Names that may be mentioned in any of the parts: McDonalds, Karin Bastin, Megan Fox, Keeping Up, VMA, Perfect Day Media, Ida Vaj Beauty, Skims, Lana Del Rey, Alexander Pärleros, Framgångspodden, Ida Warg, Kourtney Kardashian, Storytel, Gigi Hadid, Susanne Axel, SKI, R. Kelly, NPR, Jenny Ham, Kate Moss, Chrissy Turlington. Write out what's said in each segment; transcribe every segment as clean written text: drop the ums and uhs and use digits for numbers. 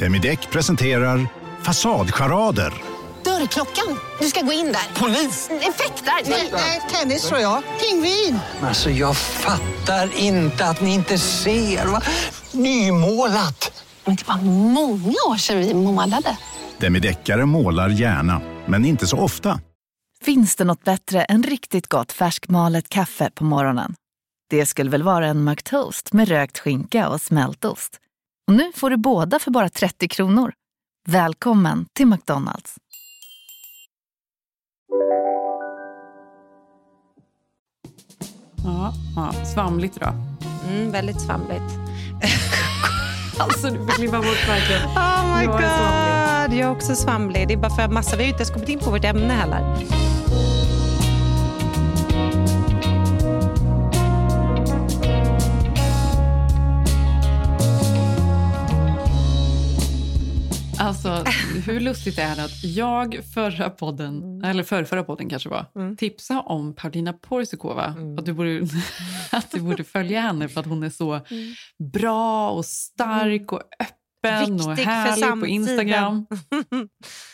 Demideck presenterar Fasadcharader. Dörrklockan. Du ska gå in där. Polis. Effektar. Nej, tennis tror jag. Pingvin. Alltså jag fattar inte att ni inte ser. Va? Nymålat. Men det var många år sedan vi målade. Demideckare målar gärna, men inte så ofta. Finns det något bättre än riktigt gott färskmalet kaffe på morgonen? Det skulle väl vara en McToast med rökt skinka och smältost. Och nu får du båda för bara 30 kronor. Välkommen till McDonalds. Ja, svamligt då. Väldigt svamligt. Alltså du får kliva bort verkligen. Oh my god, jag är också svamlig. Det är bara för massa vi har inte kommit in på vårt ämne heller. Alltså, hur lustigt är det att jag förra podden kanske var, tipsa om Paulina Porizkova. Att du borde följa henne för att hon är så bra och stark och öppen. Viktig och härlig på Instagram.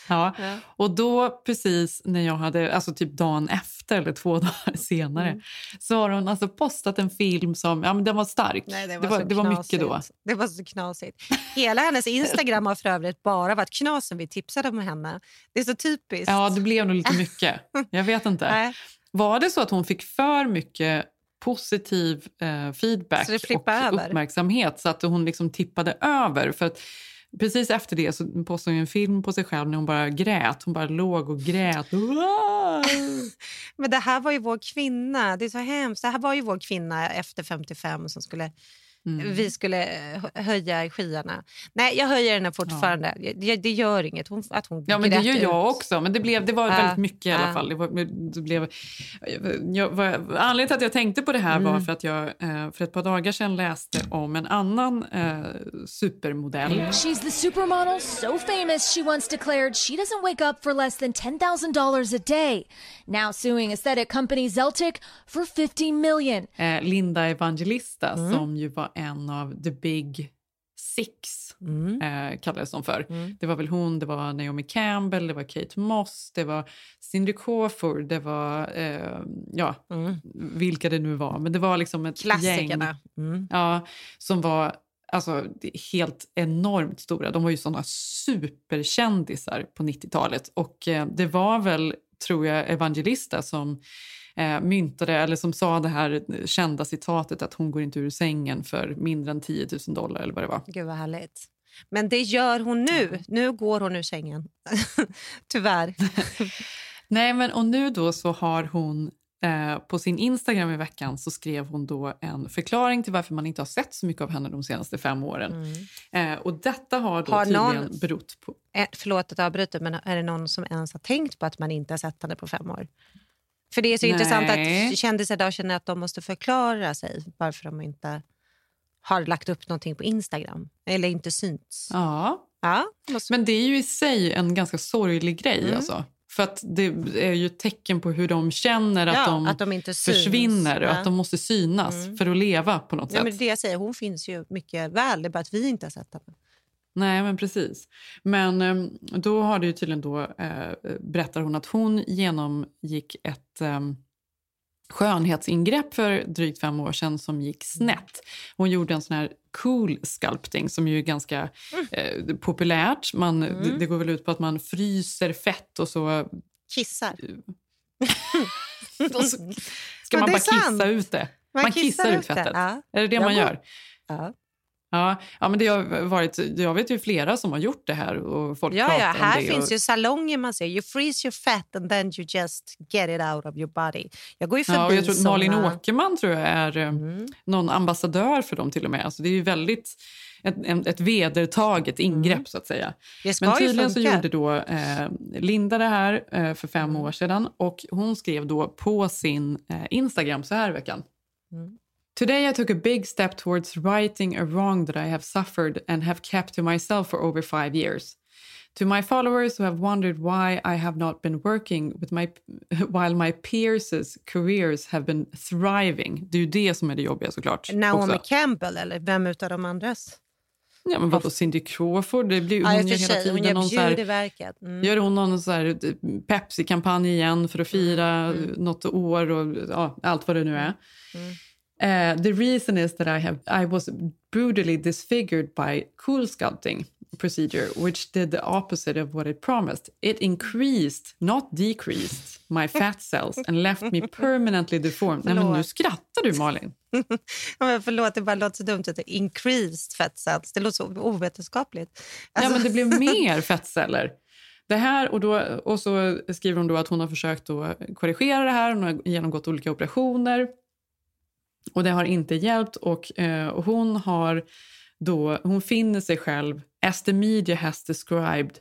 Ja. Och då precis när jag hade, alltså typ dagen efter eller 2 dagar senare, så har hon alltså postat en film som, ja men den var stark. Nej, det var mycket då. Det var så knasigt. Hela hennes Instagram har för övrigt bara varit knasen vi tipsade om henne. Det är så typiskt. Ja, det blev nog lite mycket. Jag vet inte. Var det så att hon fick för mycket positiv feedback och uppmärksamhet så att hon liksom tippade över? För att precis efter det så postade hon en film på sig själv när hon bara grät. Hon bara låg och grät. Wow! Men det här var ju vår kvinna. Det är så hemskt. Det här var ju vår kvinna efter 55 som skulle... Vi skulle höja skyarna. Nej, jag höjer henne fortfarande. Ja. Det gör inget. Hon ja, men det gör jag också. Men det var väldigt mycket i alla fall. Anledningen till att jag tänkte på det här var för att jag för ett par dagar sedan läste om en annan supermodell. She's the supermodel so famous she once declared she doesn't wake up for less than $10,000 a day. Now suing aesthetic company Zeltiq for $50 million. Linda Evangelista som ju var en av the big six, kallades de för. Det var väl hon, det var Naomi Campbell, det var Kate Moss, det var Cindy Crawford, det var vilka det nu var, men det var liksom ett klassikerna. Gäng som var alltså helt enormt stora. De var ju sådana superkändisar på 90-talet och det var väl, tror jag, Evangelista som myntade, eller som sa det här kända citatet att hon går inte ur sängen för mindre än $10,000 eller vad det var. Gud vad härligt. Men det gör hon nu. Nu går hon ur sängen. Tyvärr. Nej, men och nu då så har hon på sin Instagram i veckan så skrev hon då en förklaring till varför man inte har sett så mycket av henne de senaste 5 åren. Och detta har då tydligen berott på... Förlåt att jag avbryter, men är det någon som ens har tänkt på att man inte har sett henne på 5 år? För det är så intressant att kändisar idag känner att de måste förklara sig varför de inte har lagt upp någonting på Instagram. Eller inte synts. Ja. Men det är ju i sig en ganska sorglig grej alltså. För att det är ju tecken på hur de känner att de inte försvinner och att de måste synas för att leva på något sätt. Men det jag säger, hon finns ju mycket väl, det är bara att vi inte har sett henne. Nej, men precis. Men då har det ju tydligen då, berättar hon att hon genomgick ett skönhetsingrepp för drygt 5 år sedan som gick snett. Hon gjorde en sån här CoolSculpting som ju är ganska populärt. Det går väl ut på att man fryser fett och så... Kissar. Och så ska man bara kissa ut det. Man kissar ut fettet. Ja. Är det det man gör? Ja. Ja, men det har varit, jag vet ju flera som har gjort det här och folk pratar om det. Ja, här finns ju salonger man säger, you freeze your fat and then you just get it out of your body. Jag går ju förbi och jag tror Malin Åkerman tror jag är någon ambassadör för dem till och med. Alltså det är ju väldigt ett vedertaget ingrepp så att säga. Men tydligen så gjorde då Linda det här för 5 år sedan och hon skrev då på sin Instagram så här i veckan. Today I took a big step towards righting a wrong that I have suffered and have kept to myself for over 5 years. To my followers who have wondered why I have not been working with while my peers' careers have been thriving. Det är ju det som är det jobbiga såklart. Naomi Campbell eller vem utav de andras? Ja, men vadå, Cindy Crawford? Det blir, hon gör hela tiden hon gör hon någon så här Pepsi-kampanj igen för att fira något år och ja, allt vad det nu är. The reason is that I was brutally disfigured by CoolSculpting procedure, which did the opposite of what it promised. It increased, not decreased, my fat cells and left me permanently deformed. Förlåt. Nej, men nu skrattar du, Malin. Men förlåt, det bara låter så dumt att det increased fat cells. Det låter så ovetenskapligt. Alltså. Ja, men det blev mer fettceller. Det här, och så skriver hon då att hon har försökt att korrigera det här. Hon har genomgått olika operationer. Och det har inte hjälpt och hon har då, hon finner sig själv as the media has described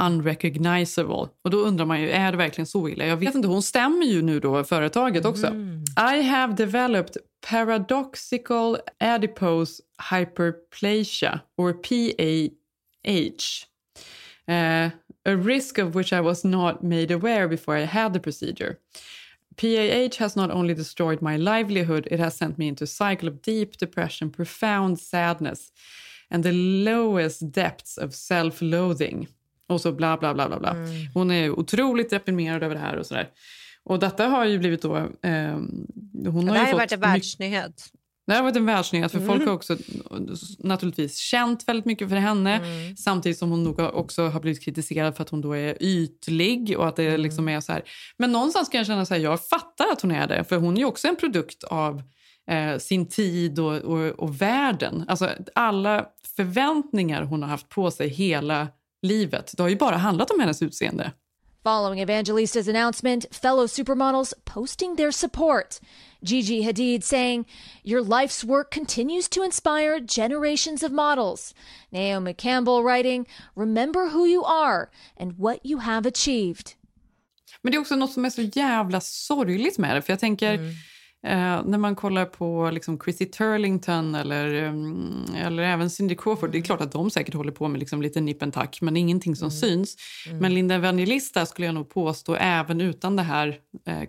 unrecognizable. Och då undrar man ju, är det verkligen så illa? Jag vet inte, hon stämmer ju nu då företaget också. I have developed paradoxical adipose hyperplasia or PAH. A risk of which I was not made aware before I had the procedure. PAH has not only destroyed my livelihood, it has sent me into a cycle of deep depression, profound sadness, and the lowest depths of self-loathing. Och så bla bla bla bla bla. Hon är otroligt deprimerad över det här och sådär. Och detta har ju blivit då... hon har ju fått varit en världsnyhet. Det har varit en världsnyhet för folk har också naturligtvis känt väldigt mycket för henne. Samtidigt som hon nog också har blivit kritiserad för att hon då är ytlig och att det liksom är så här. Men någonstans kan jag känna så här, jag fattar att hon är det. För hon är ju också en produkt av sin tid och världen. Alltså alla förväntningar hon har haft på sig hela livet. Det har ju bara handlat om hennes utseende. Following Evangelista's announcement, fellow supermodels posting their support. Gigi Hadid saying, "Your life's work continues to inspire generations of models." Naomi Campbell writing, "Remember who you are and what you have achieved." Men det är också något som är så jävla sorgligt med det, för jag tänker när man kollar på liksom Chrissy Turlington eller även Cindy Crawford, det är klart att de säkert håller på med liksom lite nip and tuck, men ingenting som syns. Men Linda Evangelista skulle jag nog påstå, även utan det här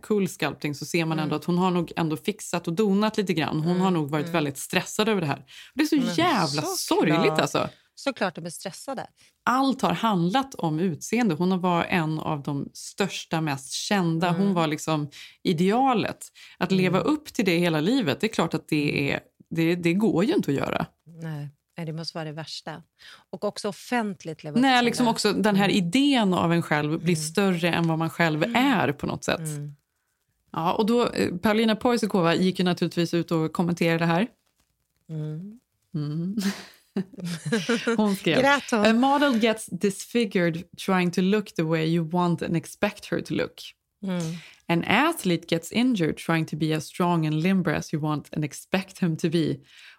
CoolSculpting så ser man ändå att hon har nog ändå fixat och donat lite grann. Hon har nog varit väldigt stressad över det här. Och det är så jävla sorgligt alltså. Såklart de är stressade. Allt har handlat om utseende. Hon var en av de största, mest kända. Hon var liksom idealet. Att leva upp till det hela livet, det är klart att det går ju inte att göra. Nej. Nej, det måste vara det värsta. Och också offentligt leva upp till liksom det. Också den här idén av en själv blir större än vad man själv är på något sätt. Ja, och då Paulina Porizkova gick ju naturligtvis ut och kommenterade det här. Hon skrev, "A model gets disfigured trying to look the way you want and expect her to look. An athlete gets injured trying to be as strong and limber as you want and expect him to be.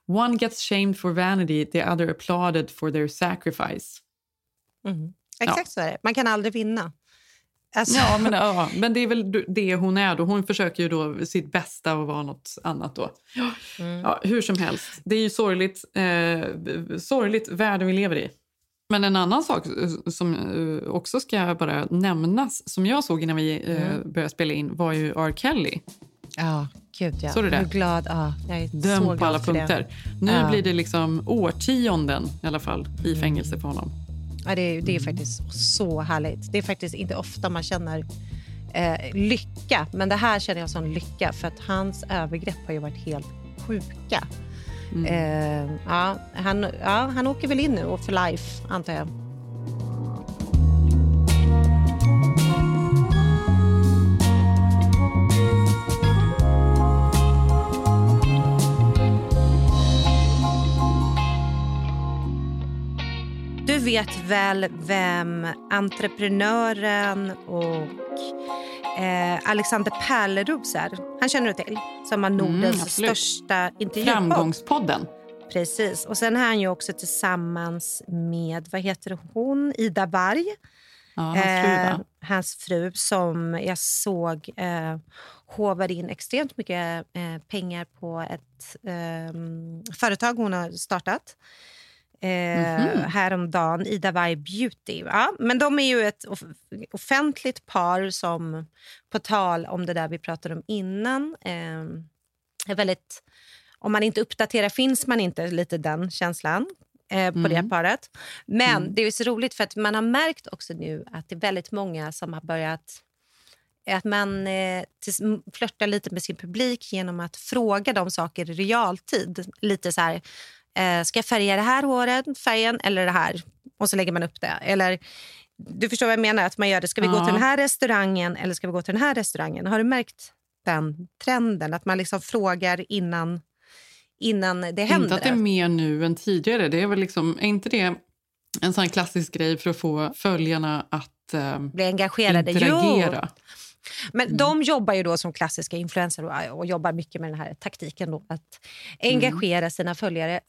One gets shamed for vanity, the other applauded for their sacrifice." Exakt så är det. Man kan aldrig vinna. Alltså. Ja, men det är väl det hon är då. Hon försöker ju då sitt bästa och vara något annat då. Ja, hur som helst. Det är ju sorgligt världen vi lever i. Men en annan sak som också ska bara nämnas, som jag såg innan vi började spela in, var ju R. Kelly. Ja, gud ja. Såg du det? Jag är glad. Ja, jag är dömd på alla punkter. Nu blir det liksom årtionden i alla fall i fängelse för honom. Ja, det är faktiskt så härligt. Det är faktiskt inte ofta man känner lycka. Men det här känner jag som lycka. För att hans övergrepp har ju varit helt sjuka. Han åker väl in nu och för life, antar jag. Du vet väl vem entreprenören och Alexander Pärleros är. Han känner du till, som har Nordens största intervjupodd. Framgångspodden. Precis. Och sen är han ju också tillsammans med, vad heter hon? Ida Warg. Ja, hans fru som jag såg håvar in extremt mycket pengar på ett företag hon har startat. Häromdagen, Ida Vaj Beauty. Ja, men de är ju ett offentligt par som, på tal om det där vi pratade om innan, är väldigt, om man inte uppdaterar finns man inte, lite den känslan på det paret. Men det är ju så roligt för att man har märkt också nu att det är väldigt många som har börjat att man flörtar lite med sin publik genom att fråga dem saker i realtid. Lite så här, ska jag färga det här håret, färgen eller det här? Och så lägger man upp det. Eller, du förstår vad jag menar, att man gör det. Ska vi gå till den här restaurangen eller ska vi gå till den här restaurangen? Har du märkt den trenden? Att man liksom frågar innan det händer. Inte att det är mer nu än tidigare. Det är väl liksom, är inte det en sån klassisk grej för att få följarna att bli engagerade? Interagera? Jo. Men de jobbar ju då som klassiska influencer och jobbar mycket med den här taktiken då, att engagera sina följare.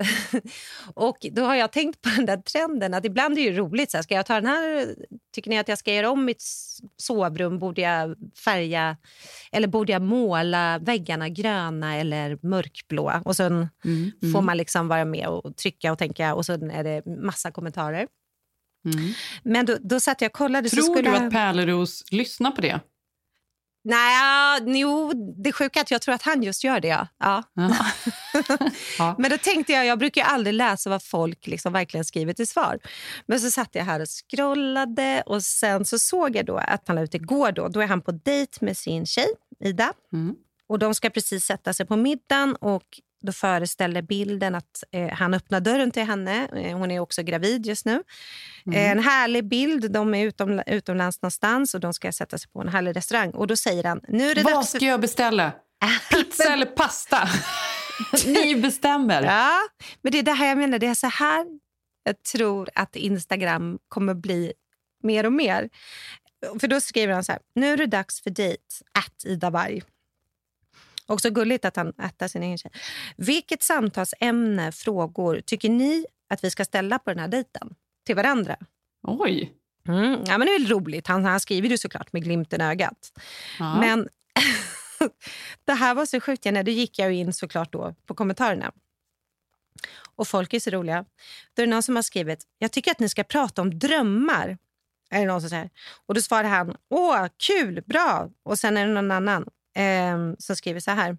Och då har jag tänkt på den där trenden att ibland är det ju roligt så här, ska jag ta den här, tycker ni att jag ska göra om mitt sovrum, borde jag färga eller borde jag måla väggarna gröna eller mörkblå? Och sen får man liksom vara med och trycka och tänka och sen är det massa kommentarer. Men då satt jag och kollade. Tror så du att Pärleros lyssnar på det? Nej, det är sjukt att jag tror att han just gör det. Ja. Men då tänkte jag brukar ju aldrig läsa vad folk liksom verkligen skrivit i svar. Men så satt jag här och scrollade och sen så såg jag då att han är ute igår då. Då är han på dejt med sin tjej, Ida. Och de ska precis sätta sig på middagen och då föreställer bilden att han öppnar dörren till henne. Hon är också gravid just nu. En härlig bild. De är utomlands någonstans och de ska sätta sig på en härlig restaurang. Och då säger han... Vad ska jag beställa? Pizza eller pasta? Ni bestämmer. Ja, men det är det här jag menar. Det är så här jag tror att Instagram kommer bli mer och mer. För då skriver han så här. Nu är det dags för dejt. Ida Warg. Också gulligt att han äter sin egen tjej. Vilket samtalsämne, frågor tycker ni att vi ska ställa på den här dejten? Till varandra. Oj. Ja, men det är väl roligt. Han skriver ju såklart med glimten i ögat. Ja. Men det här var så sjukt. Då gick jag ju in såklart då på kommentarerna. Och folk är så roliga. Då är det någon som har skrivit, jag tycker att ni ska prata om drömmar. Är det någon som säger? Och då svarar han, åh kul, bra. Och sen är det någon annan. Som skriver så här: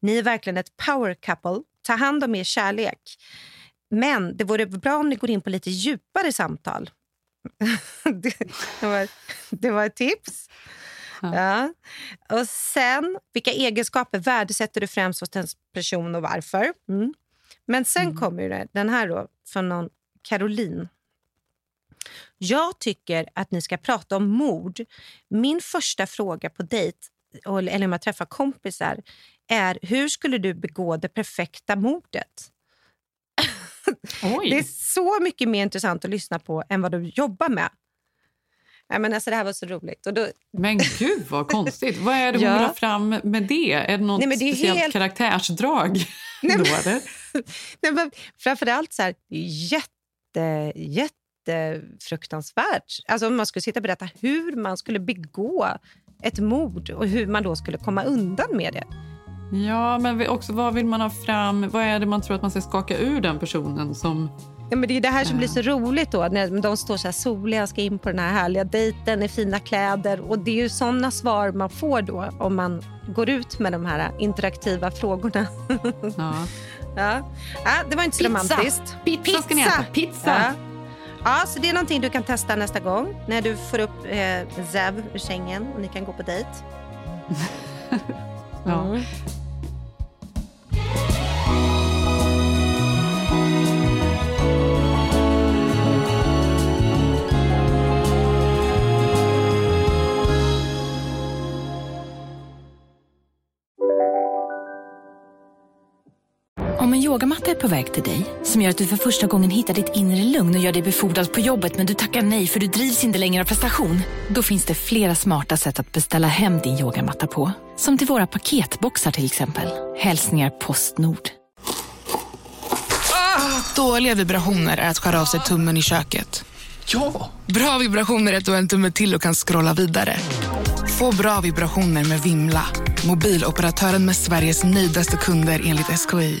ni är verkligen ett power couple, ta hand om er kärlek, men det vore bra om ni går in på lite djupare samtal. det var ett tips. Ja. Och sen, vilka egenskaper värdesätter du främst hos en person och varför? Men sen kommer ju den här då från någon Caroline. Jag tycker att ni ska prata om mord. Min första fråga på dejt, eller om jag träffar kompisar, är hur skulle du begå det perfekta mordet? Oj. Det är så mycket mer intressant att lyssna på än vad du jobbar med. Nej, men alltså, det här var så roligt. Och då... Men gud vad konstigt. Vad är det hon drar fram med det? Är det något speciellt karaktärsdrag? Nej, men... då, nej, men framförallt så här jätte fruktansvärt. Alltså om man skulle sitta och berätta hur man skulle begå ett mord och hur man då skulle komma undan med det. Ja, men också vad vill man ha fram? Vad är det man tror att man ska skaka ur den personen som... Ja, men det är det här som blir så roligt då när de står så här soliga och ska in på den här härliga dejten i fina kläder och det är ju sådana svar man får då om man går ut med de här interaktiva frågorna. Ja, det var inte så romantiskt. Pizza ska ni äta. Pizza! Ja. Ja, så det är någonting du kan testa nästa gång när du får upp Zev ur sängen och ni kan gå på dejt. Ja. Om en yogamatta är på väg till dig, som gör att du för första gången hittar ditt inre lugn och gör dig befordrad på jobbet men du tackar nej för du drivs inte längre av prestation. Då finns det flera smarta sätt att beställa hem din yogamatta på. Som till våra paketboxar till exempel. Hälsningar Postnord. Ah, dåliga vibrationer är att skära av sig tummen i köket. Ja! Bra vibrationer är att du har en tumme till och kan scrolla vidare. Få bra vibrationer med Vimla. Mobiloperatören med Sveriges nöjdaste kunder enligt SKI.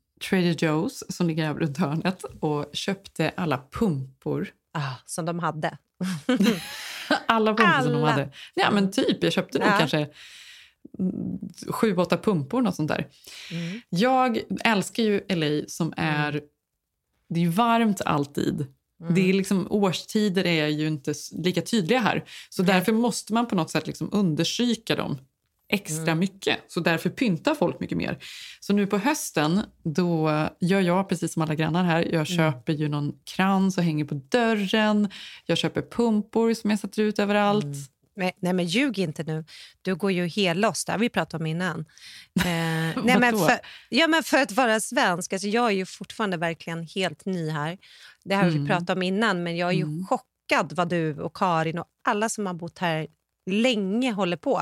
Trader Joe's som ligger här runt hörnet och köpte alla pumpor. Som de hade. Alla pumpor som de hade. Ja, men typ. Jag köpte nog kanske 7-8 pumpor, något sånt där. Mm. Jag älskar ju LA som är... Det är ju varmt alltid. Mm. Det är liksom, årstider är ju inte lika tydliga här. Så därför måste man på något sätt liksom understryka dem extra mycket. Så därför pyntar folk mycket mer. Så nu på hösten, då gör jag precis som alla grannar här. Jag köper ju någon krans och hänger på dörren. Jag köper pumpor som jag sätter ut överallt. Mm. Nej men ljug inte nu. Du går ju helloss, där vi pratade om innan. Nej, men för att vara svensk. Alltså jag är ju fortfarande verkligen helt ny här. Det här vi pratade om innan. Men jag är ju chockad vad du och Karin och alla som har bott här länge håller på.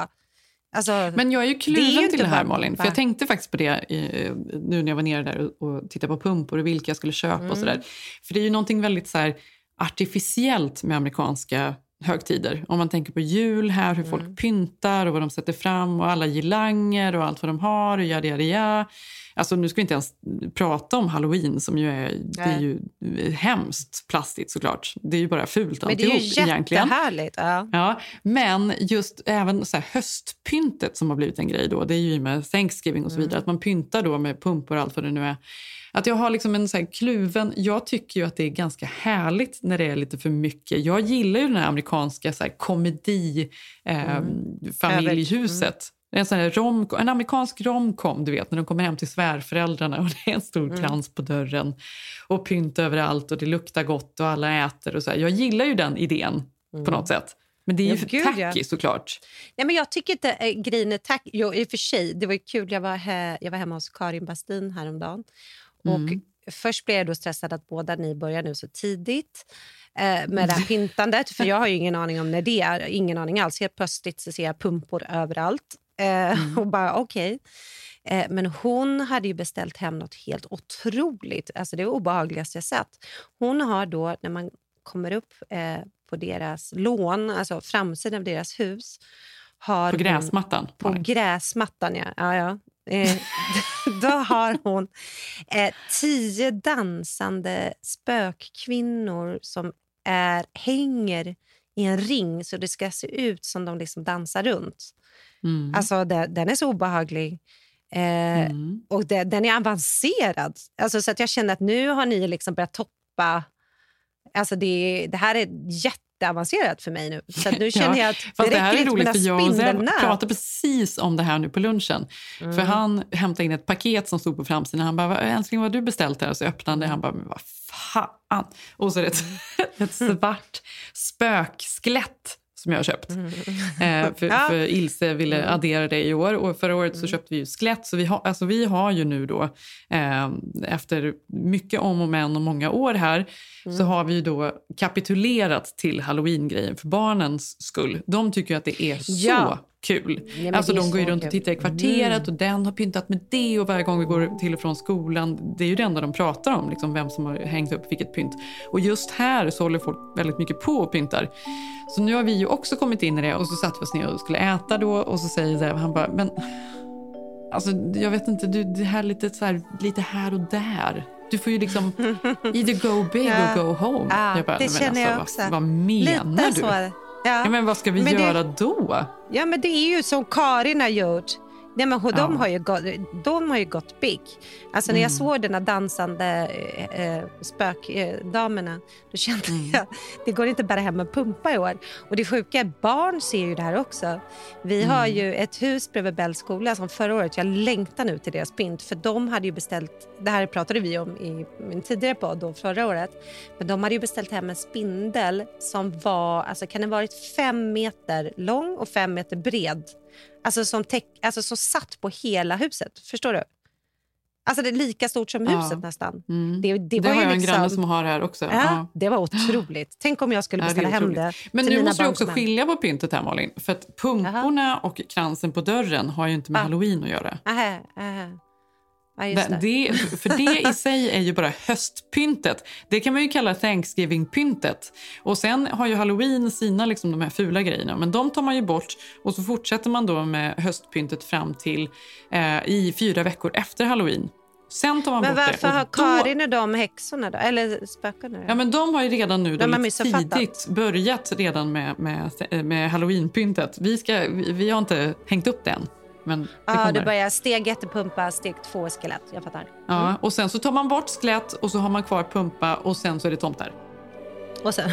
Alltså, men jag är ju kluven till det här, Malin. För jag tänkte faktiskt på det nu när jag var nere där och tittade på pumpor och vilka jag skulle köpa och sådär. För det är ju någonting väldigt så här artificiellt med amerikanska högtider. Om man tänker på jul här, hur folk pyntar och vad de sätter fram och alla girlanger och allt vad de har och ja. Alltså nu ska vi inte ens prata om Halloween som ju är, det är ju hemskt plastigt såklart. Det är ju bara fult alltihop egentligen. Men det är ju jättehärligt. Ja, men just även så här höstpyntet som har blivit en grej då, det är ju med Thanksgiving och så vidare, att man pyntar då med pumpor och allt vad det nu är. Att jag har liksom en så här kluven, jag tycker ju att det är ganska härligt när det är lite för mycket. Jag gillar ju den här amerikanska så här komedi familjehuset. En sån här en amerikansk romcom, du vet, när de kommer hem till svärföräldrarna och det är en stor krans på dörren och pynt överallt och det luktar gott och alla äter och så här. Jag gillar ju den idén på något sätt. Men det är ju tacky såklart. Nej, men jag tycker inte grejen är tacky. Jo, i och för sig, det var ju kul, jag var hemma hos Karin Bastin häromdagen. Och först blev jag då stressad att båda ni börjar nu så tidigt med det här pyntandet. För jag har ju ingen aning om när det är. Ingen aning alls. Helt plötsligt så ser jag pumpor överallt. Och bara okej. Men hon hade ju beställt hem något helt otroligt. Alltså det obehagligaste jag sett. Hon har då, när man kommer upp på deras lån, alltså framsidan av deras hus. Har på gräsmattan? På gräsmattan, ja. Då har hon 10 dansande spökkvinnor som hänger i en ring så det ska se ut som de liksom dansar runt. Alltså den är så obehaglig. Och den är avancerad. Alltså, så att jag känner att nu har ni liksom börjat toppa. Alltså det här är jätteavancerat för mig nu. Så att nu känner jag att det räcker lite med spindelnät. Jag pratar precis om det här nu på lunchen. För han hämtade in ett paket som stod på framsidan. Han bara, älskling, vad har du beställt här? Och så öppnade han bara, men vad fan? Och så är det ett svart spökskelett som jag har köpt. För Ilse ville addera det i år. Och förra året så köpte vi ju skelett. Så vi har ju nu då efter mycket om och men och många år här så har vi ju då kapitulerat till Halloween-grejen för barnens skull. De tycker ju att det är så kul. Nej, alltså de går ju runt och tittar i kvarteret och den har pyntat med det och varje gång vi går till och från skolan, det är ju det enda de pratar om, liksom vem som har hängt upp vilket pynt. Och just här så håller folk väldigt mycket på och pyntar. Så nu har vi ju också kommit in i det och så satt vi oss ner och skulle äta då och så säger det, han bara, men alltså jag vet inte, du, det här lite så här, lite här och där. Du får ju liksom either go big or go home. Jag bara, det känner jag också. Vad menar lite du? Så. Ja, men vad ska vi göra då? Ja, men det är ju som Karin har gjort. Nej, men de har ju gått big. Alltså när jag såg den här dansande spökdamerna, då kände jag det går inte bara hem och pumpa i år. Och det sjuka är, barn ser ju det här också. Vi har ju ett hus bredvid Bällskola som förra året, jag längtar nu till deras pynt. För de hade ju beställt, det här pratade vi om i min tidigare podd då, förra året. Men de hade ju beställt hem en spindel som var, alltså kan det varit 5 meter lång och 5 meter bred. Alltså som satt på hela huset, förstår du? Alltså det är lika stort som huset nästan. Det var ju en granne som har här också. Det var otroligt. Tänk om jag skulle beställa hem det. Men nu måste du också skilja på pyntet här, Malin. För att pumporna och kransen på dörren har ju inte med Halloween att göra. Ja, just det. För det i sig är ju bara höstpyntet. Det kan man ju kalla Thanksgiving-pyntet. Och sen har ju Halloween sina liksom de här fula grejerna. Men de tar man ju bort och så fortsätter man då med höstpyntet fram till i 4 veckor efter Halloween. Sen tar man men bort varför det. Har Karin och de häxorna då? Eller spökarna? Då? Ja, men de har ju redan nu tidigt börjat redan med Halloween-pyntet. Vi har inte hängt upp det än. Men det börjar steg 1 pumpa, steg 2 skelett, jag fattar. Mm. Ja, och sen så tar man bort skelett och så har man kvar pumpa och sen så är det tomtar. Och sen,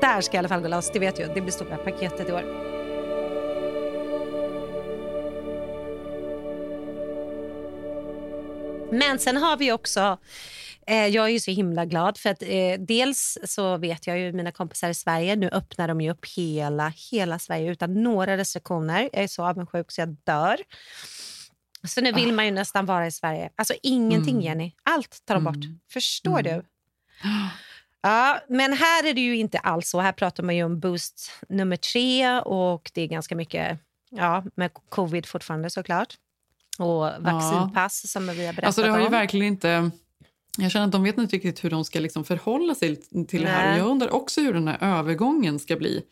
där ska i alla fall gå loss, det vet jag, det blir stora paketet i år. Men sen har vi också, jag är ju så himla glad för att dels så vet jag ju mina kompisar i Sverige, nu öppnar de ju upp hela Sverige utan några restriktioner. Jag är så avundsjuk så jag dör. Så nu vill man ju nästan vara i Sverige. Alltså ingenting, Jenny. Allt tar de bort. Förstår du? Ja, men här är det ju inte alls så. Här pratar man ju om boost nummer 3 och det är ganska mycket med covid fortfarande såklart. Och vaccinpass som vi har berättat om. Alltså det har ju verkligen inte... Jag känner att de vet inte riktigt hur de ska liksom förhålla sig till det här. Jag undrar också hur den här övergången ska bli.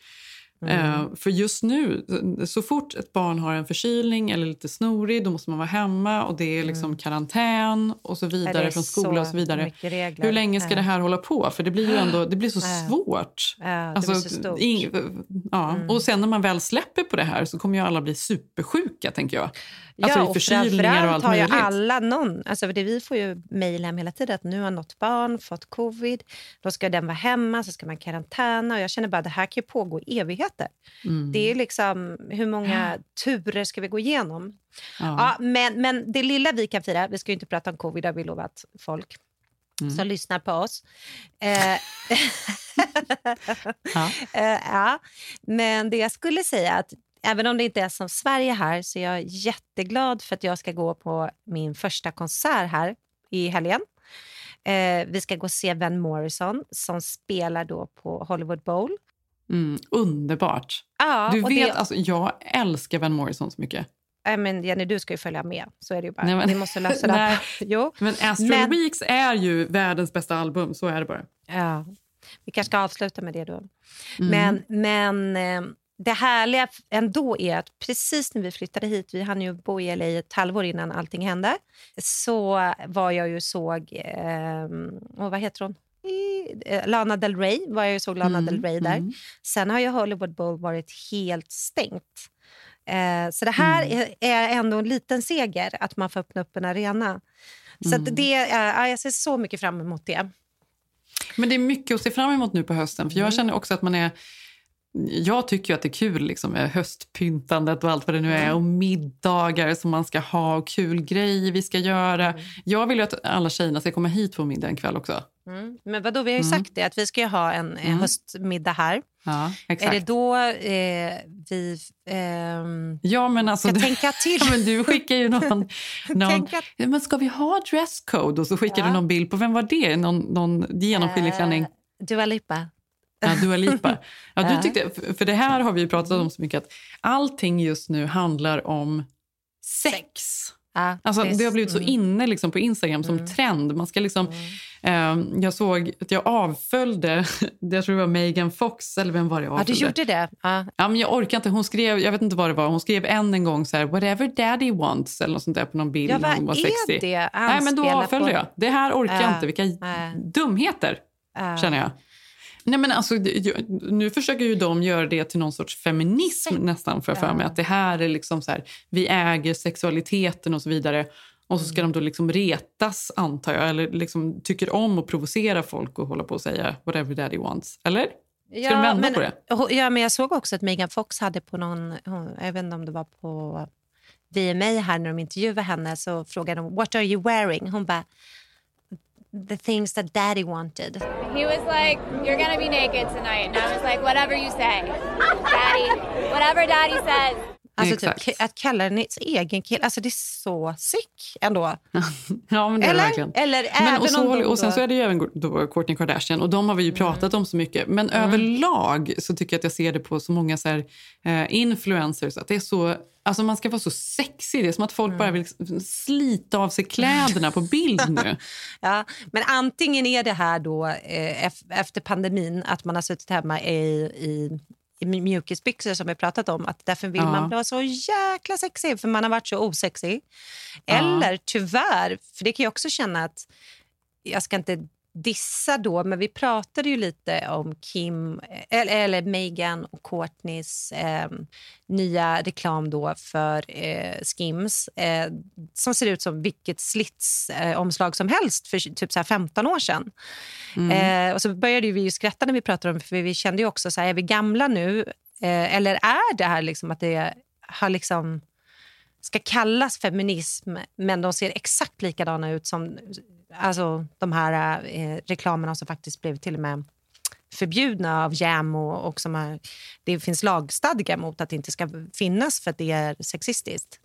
För just nu, så fort ett barn har en förkylning eller lite snorig, då måste man vara hemma och det är liksom karantän och så vidare från skola och så vidare. Hur länge ska det här hålla på? För det blir ju ändå, det blir så svårt. Alltså, det blir så stort. Och sen när man väl släpper på det här så kommer ju alla bli supersjuka, tänker jag. Alltså i förkylningar och allt möjligt. Ja, och framförallt har ju alla någon. Alltså för det, vi får ju mejl hem hela tiden att nu har något barn fått covid. Då ska den vara hemma, så ska man karantäna. Och jag känner bara att det här kan ju pågå i evigheter. Det är liksom, hur många turer ska vi gå igenom? Men det lilla vi kan fira, vi ska ju inte prata om covid, har vi lovat folk som lyssnar på oss. Men det jag skulle säga att även om det inte är som Sverige här så jag är jätteglad för att jag ska gå på min första konsert här i helgen. Vi ska gå och se Van Morrison som spelar då på Hollywood Bowl. Underbart. Du vet, alltså, jag älskar Van Morrison så mycket. Men Jenny, du ska ju följa med. Så är det ju bara. Vi måste lösa det här. Men Astral Weeks är ju världens bästa album, så är det bara. Ja, vi kanske ska avsluta med det då. Men det härliga ändå är att precis när vi flyttade hit, vi hann ju bo i LA ett halvår innan allting hände, så var jag ju såg vad heter hon? Lana Del Rey, var jag ju såg Lana Del Rey där. Sen har ju Hollywood Bowl varit helt stängt. Så det här är ändå en liten seger att man får öppna upp en arena. Så att det är, jag ser så mycket fram emot det. Men det är mycket att se fram emot nu på hösten, för jag känner också att jag tycker ju att det är kul liksom, med höstpyntandet och allt vad det nu är. Och middagar som man ska ha och kul grejer vi ska göra. Jag vill ju att alla tjejerna ska komma hit på middag en kväll också. Men vadå, vi har ju sagt det, att vi ska ju ha en höstmiddag här. Ja, exakt. Är det då vi ska tänka till? Ja, men du skickar ju någon men ska vi ha dresscode? Och så skickar du någon bild på, vem var det? Någon genomskinlig klänning? Dua Lipa. Ja, Dua Lipa. Ja, du tyckte, för det här har vi ju pratat om så mycket, att allting just nu handlar om sex. Ah, alltså det har blivit så inne liksom, på Instagram som trend. Man ska liksom, jag såg att jag avföljde, jag tror det var Megan Fox eller vem var det jag avföljde? Ja, du gjorde det. Ja, men jag orkar inte, hon skrev, jag vet inte vad det var, hon skrev en gång så här, whatever daddy wants eller något sånt där på någon bild. Ja, vad hon var 60. Det? Nej, men då avföljde jag. Det här orkar jag inte, vilka dumheter känner jag. Nej, men alltså, nu försöker ju de göra det till någon sorts feminism nästan för mig. Att det här är liksom så här, vi äger sexualiteten och så vidare. Och så ska de då liksom retas, antar jag. Eller liksom tycker om att provocera folk och hålla på och säga whatever daddy wants. Eller? Ska de vända på det? Ja, men jag såg också att Megan Fox hade på någon, jag vet inte om det var på VMA här när de intervjuade henne, så frågade de, what are you wearing? Hon bara, the things that daddy wanted. He was like, you're gonna be naked tonight. And I was like, whatever you say. Daddy, whatever daddy says. Alltså typ, att kalla den ens egen kille, alltså det är så sick ändå. Ja, men det är det verkligen. Men och sen så är det ju även då Kourtney Kardashian, och de har vi ju pratat om så mycket. Men överlag så tycker jag att jag ser det på så många så här, influencers, att det är så, alltså man ska vara så sexig, det är som att folk bara vill slita av sig kläderna på bild nu. Ja, men antingen är det här då efter pandemin att man har suttit hemma i mjukisbyxor som vi pratat om, att därför vill man vara så jäkla sexig för man har varit så osexig. Eller tyvärr, för det kan jag också känna att jag ska inte dissa då, men vi pratade ju lite om Kim eller Megan och Kourtneys nya reklam då för Skims som ser ut som vilket slitsomslag som helst för typ så här 15 år sedan. Och så började vi ju skratta när vi pratade om, för vi kände ju också så här, är vi gamla nu eller är det här liksom att det har liksom ska kallas feminism, men de ser exakt likadana ut som alltså de här reklamerna som faktiskt blev till och med förbjudna av JämO och som har, det finns lagstadgar mot att det inte ska finnas för att det är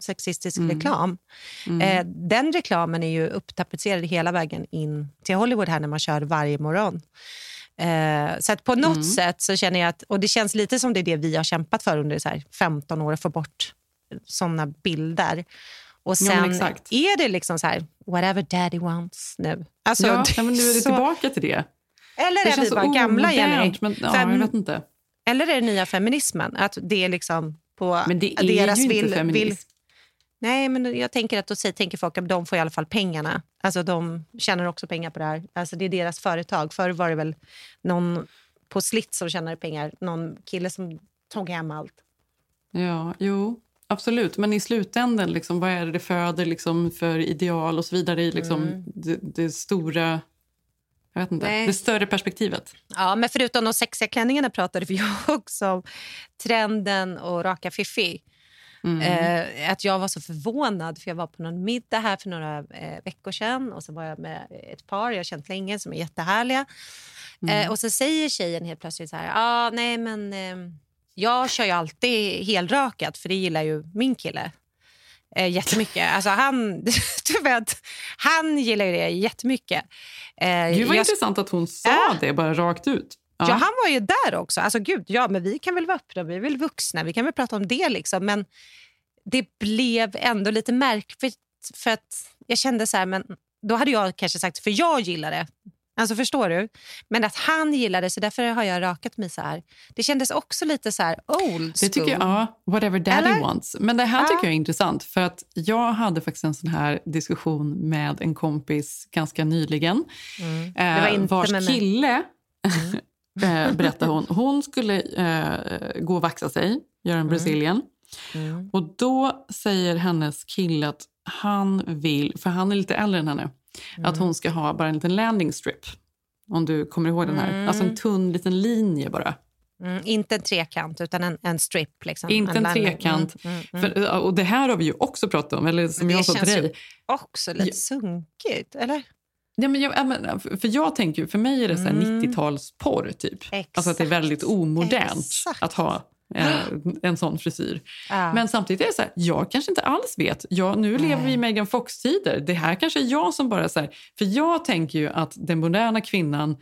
sexistisk reklam. Den reklamen är ju upptapetserad hela vägen in till Hollywood här när man kör varje morgon. Så att på något sätt så känner jag att, och det känns lite som det är det vi har kämpat för under så här 15 år, att få bort sådana bilder. Och sen är det liksom så här, whatever daddy wants nu. Alltså, ja, det, men nu är det så, tillbaka till det. Eller det är vi bara gamla igen. Jag vet inte. Eller är det nya feminismen? Att det är liksom på men det är deras ju inte feminism. Nej, men jag tänker att då tänker folk att de får i alla fall pengarna. Alltså de tjänar också pengar på det här. Alltså det är deras företag. Förr var det väl någon på slitt som tjänade pengar. Någon kille som tog hem allt. Ja, jo. Absolut, men i slutändan, liksom, vad är det föder liksom, för ideal och så vidare i liksom, det stora, jag vet inte, det större perspektivet. Ja, men förutom de sexiga klänningarna pratade vi också om trenden och raka fiffi. Att jag var så förvånad, för jag var på någon middag här för några veckor sedan, och så var jag med ett par jag känt länge som är jättehärliga. Och så säger tjejen helt plötsligt så här, nej men... jag kör ju alltid helrakat, för det gillar ju min kille jättemycket. Alltså han, du vet, han gillar ju det jättemycket. Gud vad intressant att hon sa det bara rakt ut. Ja, han var ju där också. Alltså gud, ja men vi kan väl vara öppna, vi är väl vuxna, vi kan väl prata om det liksom. Men det blev ändå lite märkligt för att jag kände så här, men då hade jag kanske sagt, för jag gillar det. Alltså förstår du? Men att han gillade, så därför har jag rakat mig så här. Det kändes också lite så här old school. Det tycker jag, whatever daddy wants. Men det här tycker jag är intressant, för att jag hade faktiskt en sån här diskussion med en kompis ganska nyligen. Det var inte vars kille, berättade hon skulle gå och vaxa sig, göra en Brazilian. Och då säger hennes kille att han vill, för han är lite äldre än henne, att hon ska ha bara en liten landing strip, om du kommer ihåg den här, alltså en tunn liten linje bara, inte en trekant utan en strip liksom. Inte en trekant. För, och det här har vi ju också pratat om, eller som jag sa till dig, också lite sunkigt eller? Ja, men jag tänker, för mig är det så här 90-talsporr typ. Exakt. Alltså att det är väldigt omodernt att ha en sån frisyr. Men samtidigt är det så här, jag kanske inte alls vet. Nu lever vi i Megan Fox-tider. Det här kanske är jag som bara så här, för jag tänker ju att den moderna kvinnan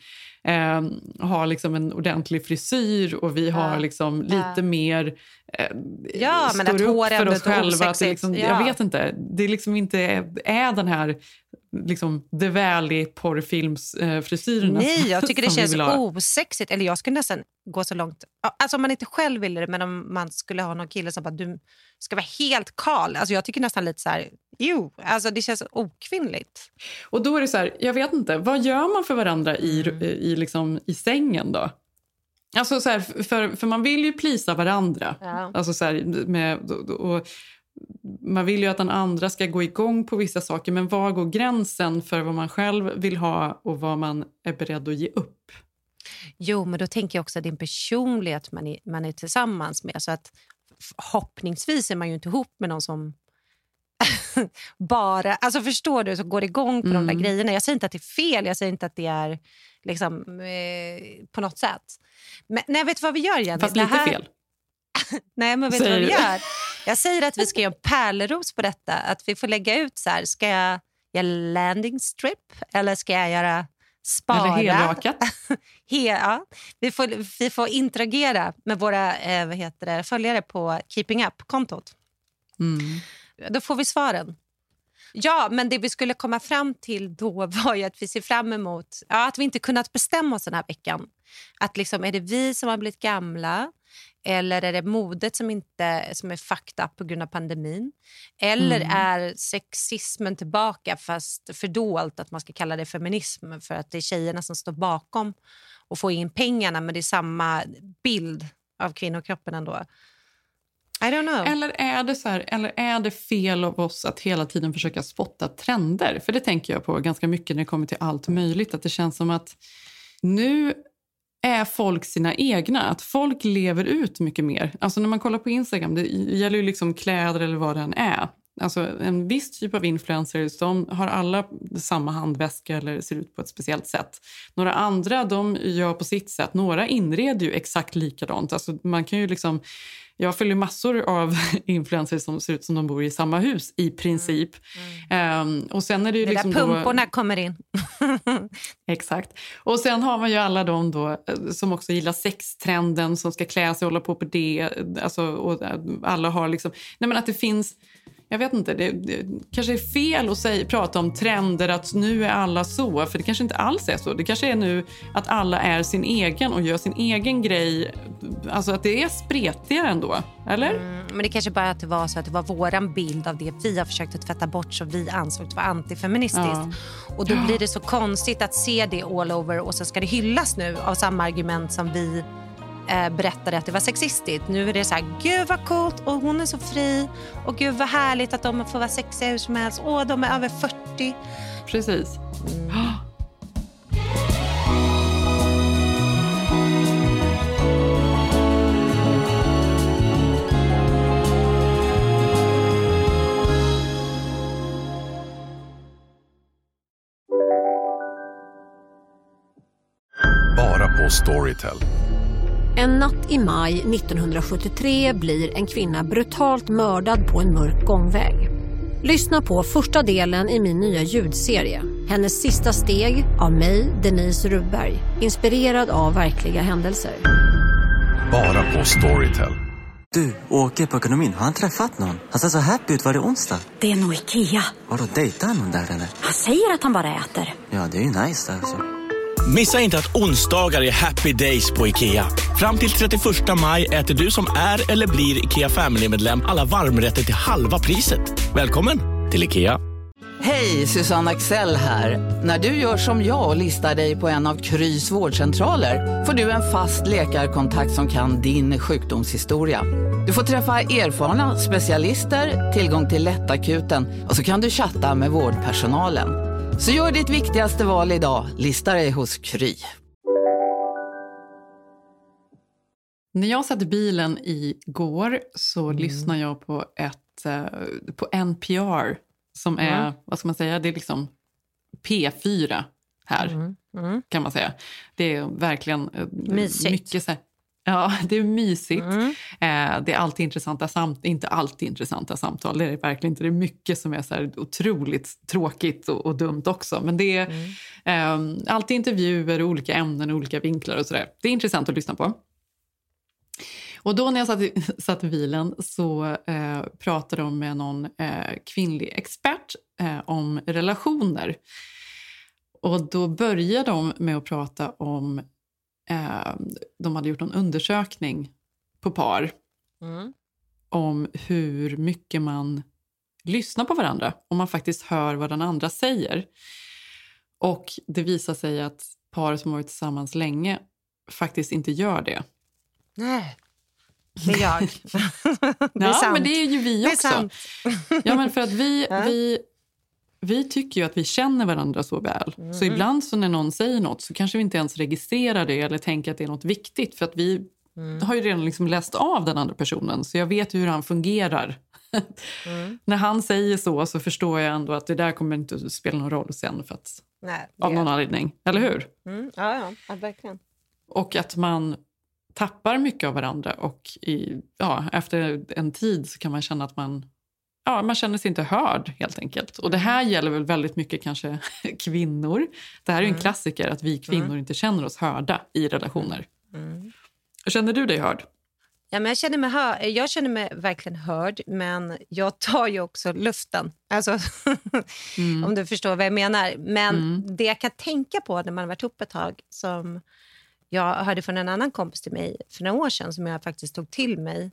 har liksom en ordentlig frisyr, och vi har liksom lite mer men står upp för oss själva. Att det liksom, jag vet inte. Det är liksom inte är den här liksom The Valley porrfilmsfrisyrerna. Nej, jag tycker det känns osexigt. Eller jag skulle nästan gå så långt. Alltså om man inte själv ville det, men om man skulle ha någon kille som bara, du ska vara helt kal. Alltså jag tycker nästan lite så här, alltså det känns okvinnligt. Och då är det så här, jag vet inte, vad gör man för varandra i liksom i sängen då? Alltså så här, för man vill ju plisa varandra. Ja. Alltså så här, och man vill ju att den andra ska gå igång på vissa saker, men var går gränsen för vad man själv vill ha och vad man är beredd att ge upp? Jo, men då tänker jag också att det är en personlighet man är tillsammans med, så att hoppningsvis är man ju inte ihop med någon som bara, alltså förstår du, så går det igång på de där grejerna. Jag säger inte att det är fel, jag säger inte att det är liksom på något sätt. Men nej, vet du vad vi gör igen? Fast lite fel. Nej, men vet du vad vi gör? Jag säger att vi ska göra en pärleros på detta. Att vi får lägga ut så här, ska jag göra landing strip? Eller ska jag göra spara? Eller helrakat? Ja. Vi får interagera med våra följare på Keeping Up-kontot. Mm. Då får vi svaren. Ja, men det vi skulle komma fram till då var ju att vi ser fram emot att vi inte kunnat bestämma oss den här veckan. Att liksom, är det vi som har blivit gamla? Eller är det modet som är fucked up på grund av pandemin? Eller är sexismen tillbaka fast fördolt, att man ska kalla det feminism för att det är tjejerna som står bakom och får in pengarna, men det är samma bild av kvinnokroppen ändå. I don't know. Eller är det fel av oss att hela tiden försöka spotta trender? För det tänker jag på ganska mycket när det kommer till allt möjligt. Att det känns som att nu är folk sina egna. Att folk lever ut mycket mer. Alltså när man kollar på Instagram, det gäller ju liksom kläder eller vad det än är. Alltså en viss typ av influencers, de har alla samma handväska eller ser ut på ett speciellt sätt. Några andra, de gör på sitt sätt. Några inreder ju exakt likadant. Alltså man kan ju liksom... Jag följer massor av influencers som ser ut som de bor i samma hus i princip. Och sen är det ju liksom där pumporna då... kommer in. Exakt. Och sen har man ju alla de då som också gillar sextrenden, som ska klä sig och hålla på det. Alltså, och alla har liksom... Nej, men att det finns... Jag vet inte, det kanske är fel att prata om trender, att nu är alla så. För det kanske inte alls är så. Det kanske är nu att alla är sin egen och gör sin egen grej. Alltså att det är spretigare ändå, eller? Men det kanske bara att det var så att det var våran bild av det vi har försökt att tvätta bort, som vi ansåg var antifeministiskt. Och då blir det så konstigt att se det all over, och så ska det hyllas nu av samma argument som vi berättade att det var sexistiskt. Nu är det så här, gud vad coolt, och hon är så fri, och gud vad härligt att de får vara sexiga hur som helst, och de är över 40. Precis. Bara på Storytel. En natt i maj 1973 blir en kvinna brutalt mördad på en mörk gångväg. Lyssna på första delen i min nya ljudserie. Hennes sista steg, av mig, Denise Rubberg. Inspirerad av verkliga händelser. Bara på Storytel. Du, åker på ekonomin. Har han träffat någon? Han ser så happy ut. Var det onsdag? Det är nog Ikea. Har du dejtat någon där eller? Han säger att han bara äter. Ja, det är ju nice alltså. Missa inte att onsdagar är happy days på Ikea. Fram till 31 maj äter du som är eller blir Ikea Family-medlem alla varmrätter till halva priset. Välkommen till Ikea. Hej, Susanne Axel här. När du gör som jag och listar dig på en av Krys vårdcentraler får du en fast läkarkontakt som kan din sjukdomshistoria. Du får träffa erfarna specialister, tillgång till lättakuten, och så kan du chatta med vårdpersonalen. Så gör ditt viktigaste val idag. Lista dig hos Kry. När jag satt i bilen igår så lyssnade jag på på NPR som är, vad ska man säga, det är liksom P4 här kan man säga. Det är verkligen mysigt. Mycket så här. Ja, det är mysigt. Det är alltid intressanta samtal, inte alltid intressanta samtal. Det är verkligen inte. Det är mycket som är så här otroligt tråkigt och dumt också. Men det är alltid intervjuer, olika ämnen, olika vinklar och sådär. Det är intressant att lyssna på. Och då när jag satt i bilen så pratade de med någon kvinnlig expert om relationer. Och då började de med att prata om... de hade gjort en undersökning på par om hur mycket man lyssnar på varandra, om man faktiskt hör vad den andra säger. Och det visar sig att par som har varit tillsammans länge faktiskt inte gör det. Nej, det är jag. Det är sant. Men det är ju vi också. Ja, men för att vi tycker ju att vi känner varandra så väl. Så ibland så när någon säger något så kanske vi inte ens registrerar det eller tänker att det är något viktigt. För att vi har ju redan liksom läst av den andra personen. Så jag vet hur han fungerar. När han säger så förstår jag ändå att det där kommer inte att spela någon roll sen. För att, av någon anledning. Eller hur? Ja, verkligen. Och att man tappar mycket av varandra och efter en tid så kan man känna att man känner sig inte hörd helt enkelt. Och det här gäller väl väldigt mycket kanske kvinnor. Det här är ju en klassiker att vi kvinnor inte känner oss hörda i relationer. Mm. Känner du dig hörd? Ja, men jag känner mig verkligen hörd, men jag tar ju också luften. Alltså, om du förstår vad jag menar. Men det jag kan tänka på när man har varit uppe ett tag, som jag hörde från en annan kompis till mig för några år sedan som jag faktiskt tog till mig,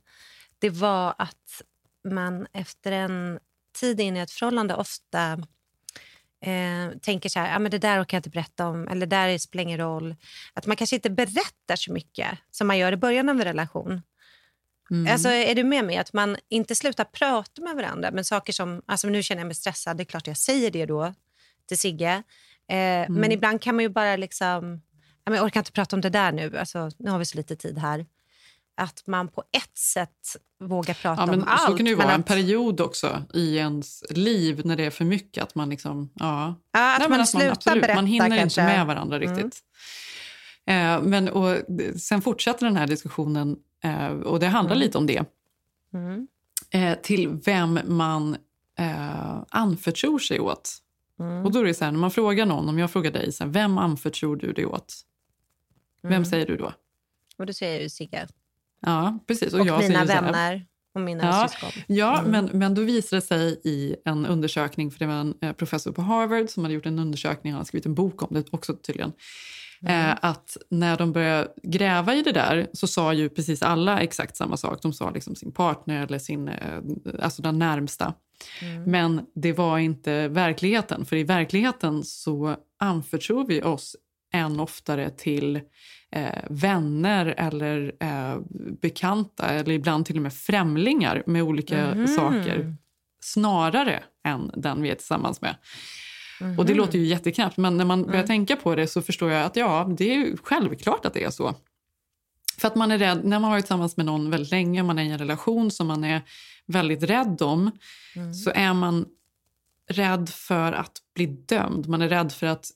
det var att man efter en tid in i ett förhållande ofta tänker så här, men det där kan jag inte berätta om, eller det där spelar ingen roll. Att man kanske inte berättar så mycket som man gör i början av en relation. Mm. Alltså, är du med mig? Att man inte slutar prata med varandra, men saker som, alltså nu känner jag mig stressad, det är klart jag säger det då till Sigge. Men ibland kan man ju bara liksom, jag orkar inte prata om det där nu, alltså, nu har vi så lite tid här. Att man på ett sätt vågar prata om allt. Så kan det ju vara en period också i ens liv när det är för mycket. Att man liksom, man hinner kanske inte med varandra riktigt. Men sen fortsätter den här diskussionen, och det handlar lite om det. Mm. Till vem man anförtror sig åt. Mm. Och då är det så här, när man frågar någon, om jag frågar dig, så här, vem anförtror du dig åt? Vem säger du då? Och då säger du Sigge. Ja, precis. Och jag mina säger vänner och mina syskon. Ja, men då visade det sig i en undersökning, för det var en professor på Harvard som hade gjort en undersökning, han hade skrivit en bok om det också tydligen, att när de började gräva i det där så sa ju precis alla exakt samma sak. De sa liksom sin partner eller alltså den närmsta. Mm. Men det var inte verkligheten, för i verkligheten så anförtror vi oss än oftare till vänner eller bekanta eller ibland till och med främlingar med olika saker snarare än den vi är tillsammans med. Mm. Och det låter ju jätteknäppt, men när man börjar tänka på det så förstår jag att det är ju självklart att det är så. För att man är rädd, när man varit tillsammans med någon väldigt länge, man är i en relation som man är väldigt rädd om, så är man rädd för att bli dömd. Man är rädd för att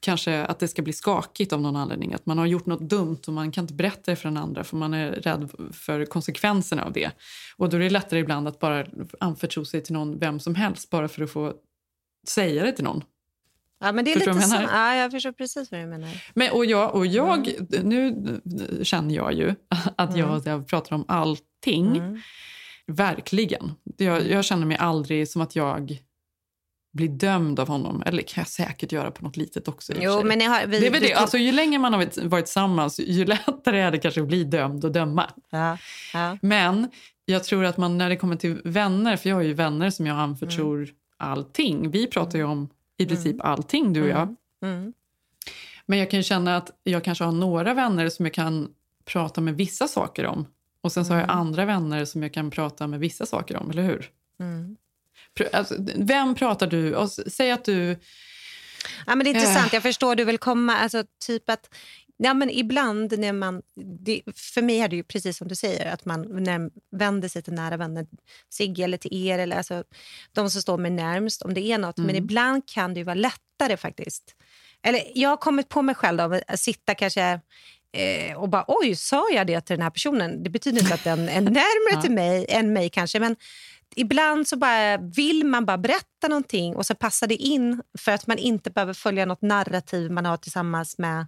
kanske att det ska bli skakigt av någon anledning. Att man har gjort något dumt och man kan inte berätta det för den andra, för man är rädd för konsekvenserna av det. Och då är det lättare ibland att bara anförtro sig till någon, vem som helst, bara för att få säga det till någon. Ja, men det är lite så. Ja, jag förstår precis vad du menar. Men, nu känner jag ju att jag pratar om allting. Mm. Verkligen. Jag känner mig aldrig som att jag blir dömd av honom. Eller kan jag säkert göra på något litet också. Jo, men det är väl det. Alltså, ju längre man har varit tillsammans, ju lättare är det kanske att bli dömd och döma. Ja, ja. Men jag tror att när det kommer till vänner, för jag har ju vänner som jag anförtror allting. Vi pratar ju om i princip allting, du och jag. Mm. Men jag kan ju känna att jag kanske har några vänner som jag kan prata med vissa saker om. Och sen så har jag andra vänner som jag kan prata med vissa saker om, eller hur? Mm. Alltså, vem pratar du? Och säg att du... Ja, men det är intressant. Jag förstår du vill komma. Alltså typ att... Ja, men ibland när man... Det, för mig är det ju precis som du säger. Att man när vänder sig till nära vänner, Sigge eller till er. Eller alltså, de som står mig närmst, om det är något. Men ibland kan det ju vara lättare faktiskt. Eller jag har kommit på mig själv av att sitta kanske... och bara, oj, sa jag det till den här personen? Det betyder inte att den är närmare till mig än mig kanske, men ibland så bara vill man bara berätta någonting och så passar det in för att man inte behöver följa något narrativ man har tillsammans med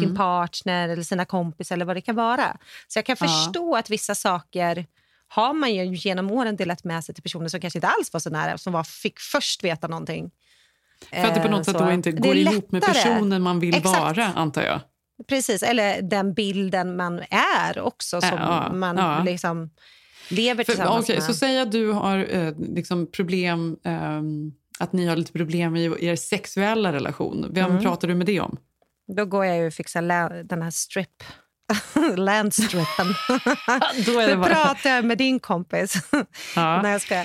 sin partner eller sina kompisar eller vad det kan vara. Så jag kan förstå att vissa saker har man ju genom åren delat med sig till personer som kanske inte alls var så nära, som fick först veta någonting. För att det på något sätt då inte går ihop med personen man vill vara, antar jag. Precis, eller den bilden man är också, som man liksom lever tillsammans med. Så säg att du har problem, att ni har lite problem i er sexuella relation. Vem pratar du med det om? Då går jag ju och fixar den här landstrippen. Då pratar jag med din kompis. När jag ska,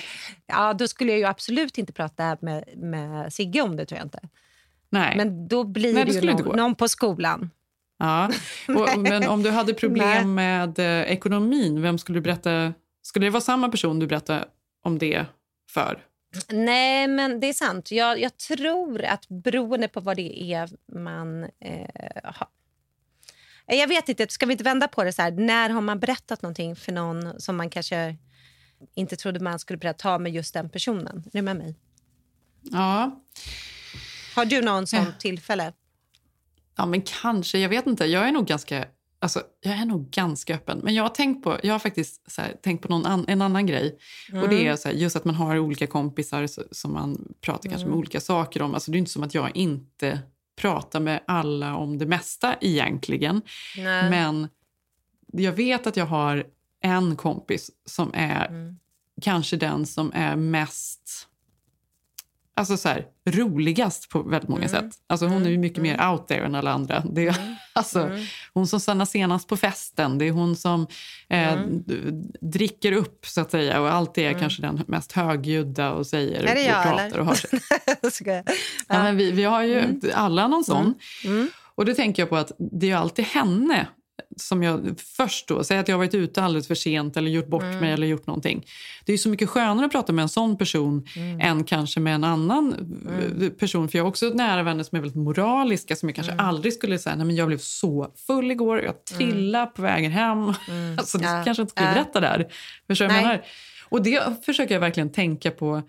då skulle jag ju absolut inte prata med Sigge om det, tror jag inte. Nej. Men då blir det ju någon på skolan. Ja, men om du hade problem med ekonomin, vem skulle du berätta? Skulle det vara samma person du berättade om det för? Nej, men det är sant. Jag tror att beroende på vad det är man Jag vet inte, ska vi inte vända på det så här? När har man berättat någonting för någon som man kanske inte trodde man skulle berätta med just den personen? Nu med mig. Ja. Har du någon sån tillfälle? Ja, men kanske. Jag vet inte. Jag är nog ganska... Alltså, jag är nog ganska öppen. Men jag har faktiskt tänkt på en annan grej. Mm. Och det är så här, just att man har olika kompisar som man pratar kanske med olika saker om. Alltså, det är inte som att jag inte pratar med alla om det mesta egentligen. Nej. Men jag vet att jag har en kompis som är kanske den som är mest... Alltså så här, roligast på väldigt många sätt. Alltså hon är ju mycket mer out there än alla andra. Det är, alltså, hon som stannar senast på festen. Det är hon som dricker upp så att säga. Och alltid är kanske den mest högljudda och säger är det jag, och pratar eller? Och hör sig. Ja, men vi har ju alla någon sån. Och då tänker jag på att det är ju alltid henne som jag först då, säger att jag har varit ute alldeles för sent eller gjort bort mig eller gjort någonting. Det är ju så mycket skönare att prata med en sån person än kanske med en annan person. För jag har också nära vänner som är väldigt moraliska som jag kanske aldrig skulle säga, nej men jag blev så full igår, jag trillade på vägen hem. Alltså det kanske inte skulle berätta där. Förstår jag menar? Och det försöker jag verkligen tänka på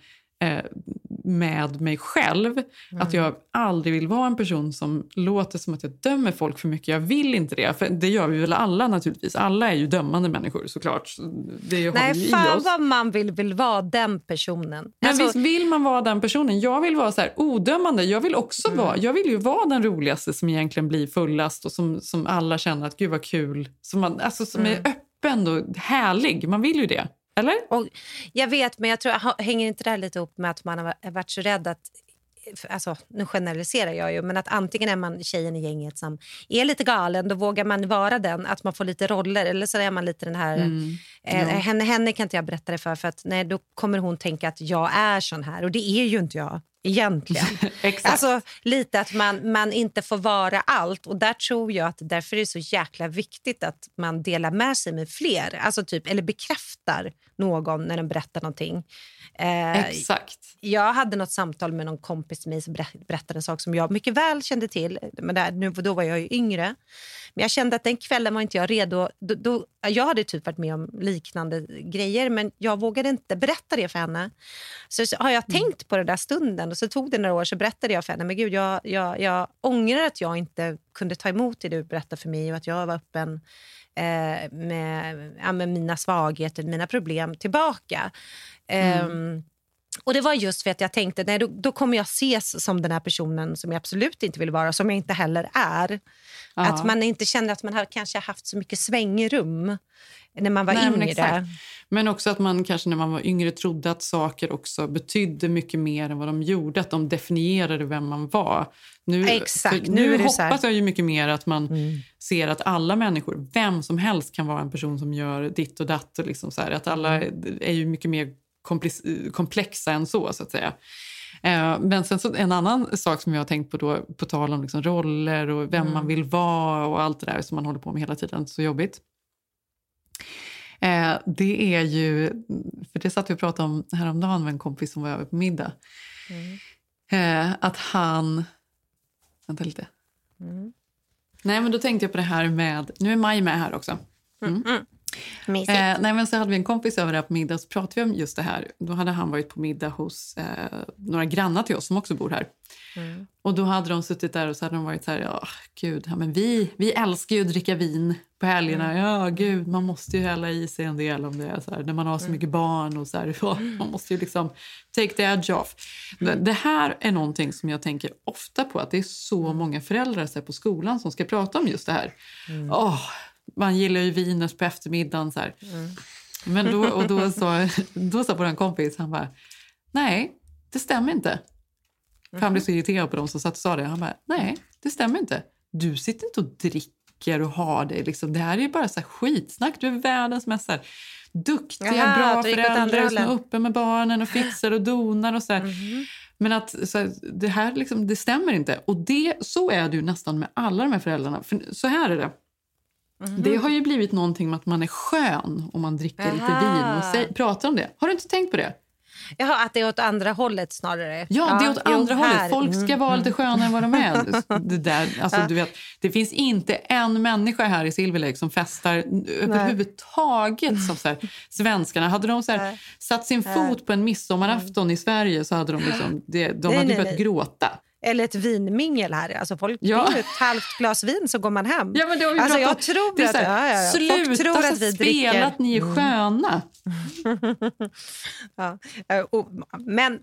med mig själv, att jag aldrig vill vara en person som låter som att jag dömer folk för mycket. Jag vill inte det, för det gör vi väl alla naturligtvis. Alla är ju dömande människor såklart. Det har vi fan i oss. Vad man vill vara den personen. Men alltså, visst vill man vara den personen. Jag vill vara så här odömande. Jag vill också vara, jag vill ju vara den roligaste som egentligen blir fullast och som alla känner att gud vad kul. Som man, alltså som är öppen och härlig. Man vill ju det. Eller? Och jag vet, men jag tror hänger inte där lite upp med att man har varit så rädd att, alltså nu generaliserar jag ju, men att antingen är man tjejen i gänget som är lite galen, då vågar man vara den, att man får lite roller, eller så är man lite den här henne kan inte jag berätta det för att nej, då kommer hon tänka att jag är sån här, och det är ju inte jag egentligen. Exakt. Alltså lite att man inte får vara allt, och där tror jag att därför är det så jäkla viktigt att man delar med sig med fler, alltså typ, eller bekräftar någon när den berättar någonting. Exakt. Jag hade något samtal med någon kompis med mig som berättade en sak som jag mycket väl kände till, men då var jag ju yngre, men jag kände att den kvällen var inte jag redo. Då, jag hade typ varit med om liknande grejer, men jag vågade inte berätta det för henne. Så har jag tänkt på den där stunden, och så tog det några år, så berättade jag för henne, men gud, jag ångrar att jag inte kunde ta emot det du berättade för mig, och att jag var öppen med mina svagheter, mina problem tillbaka. Och det var just för att jag tänkte, nej, då kommer jag ses som den här personen som jag absolut inte vill vara, som jag inte heller är. Aha. Att man inte känner att man har kanske haft så mycket svängrum när man var yngre. Men, exakt. Men också att man kanske när man var yngre trodde att saker också betydde mycket mer än vad de gjorde, att de definierade vem man var. Nu hoppas jag ju mycket mer att man ser att alla människor, vem som helst kan vara en person som gör ditt och datt och liksom så här, att alla är ju mycket mer komplexa än så att säga. Men sen så en annan sak som jag har tänkt på då, på tal om liksom roller och vem man vill vara och allt det där som man håller på med hela tiden, så jobbigt. Det är ju, för det satt vi och pratade om häromdagen med en kompis som var över på middag. Att han, vänta lite. Nej, men då tänkte jag på det här med, nu är Maj med här också. Nej, men så hade vi en kompis över där på middag, så pratade vi om just det här. Då hade han varit på middag hos några grannar till oss som också bor här. Och då hade de suttit där och så hade de varit så här, men vi älskar ju att dricka vin på helgerna. Ja, gud, man måste ju hälla i sig en del om det är så här, när man har så mycket barn och så här, man måste ju liksom take the edge off. Det här är någonting som jag tänker ofta på, att det är så många föräldrar så här, på skolan som ska prata om just det här. Man gillar ju vinet på eftermiddagen så här. Men då sa vår kompis, han bara, nej, det stämmer inte. För han blev så irriterad på dem som satt och sa det. Han bara, nej, det stämmer inte. Du sitter inte och dricker och har det. Liksom. Det här är ju bara så här skitsnack. Du är världens mest så här duktiga, bra föräldrar som är uppe med barnen och fixar och donar och så här. Men att så här, det här liksom, det stämmer inte. Och det, så är det ju nästan med alla de här föräldrarna. För så här är det. Det har ju blivit någonting med att man är skön om man dricker lite vin och pratar om det. Har du inte tänkt på det? Jaha, att det är åt andra hållet snarare. Ja, det är åt andra hållet. Folk ska vara lite skönare än vad de är. Det där, alltså, du vet, det finns inte en människa här i Silver Lake som festar överhuvudtaget som så här, svenskarna. Hade de så här, satt sin fot på en midsommarafton i Sverige så hade de liksom, de hade börjat gråta. Eller ett vinmingel här. Alltså folk dricker ett halvt glas vin så går man hem. Ja, men det har vi alltså, jag tror det är så här, folk tror att vi dricker. Att ni är sköna.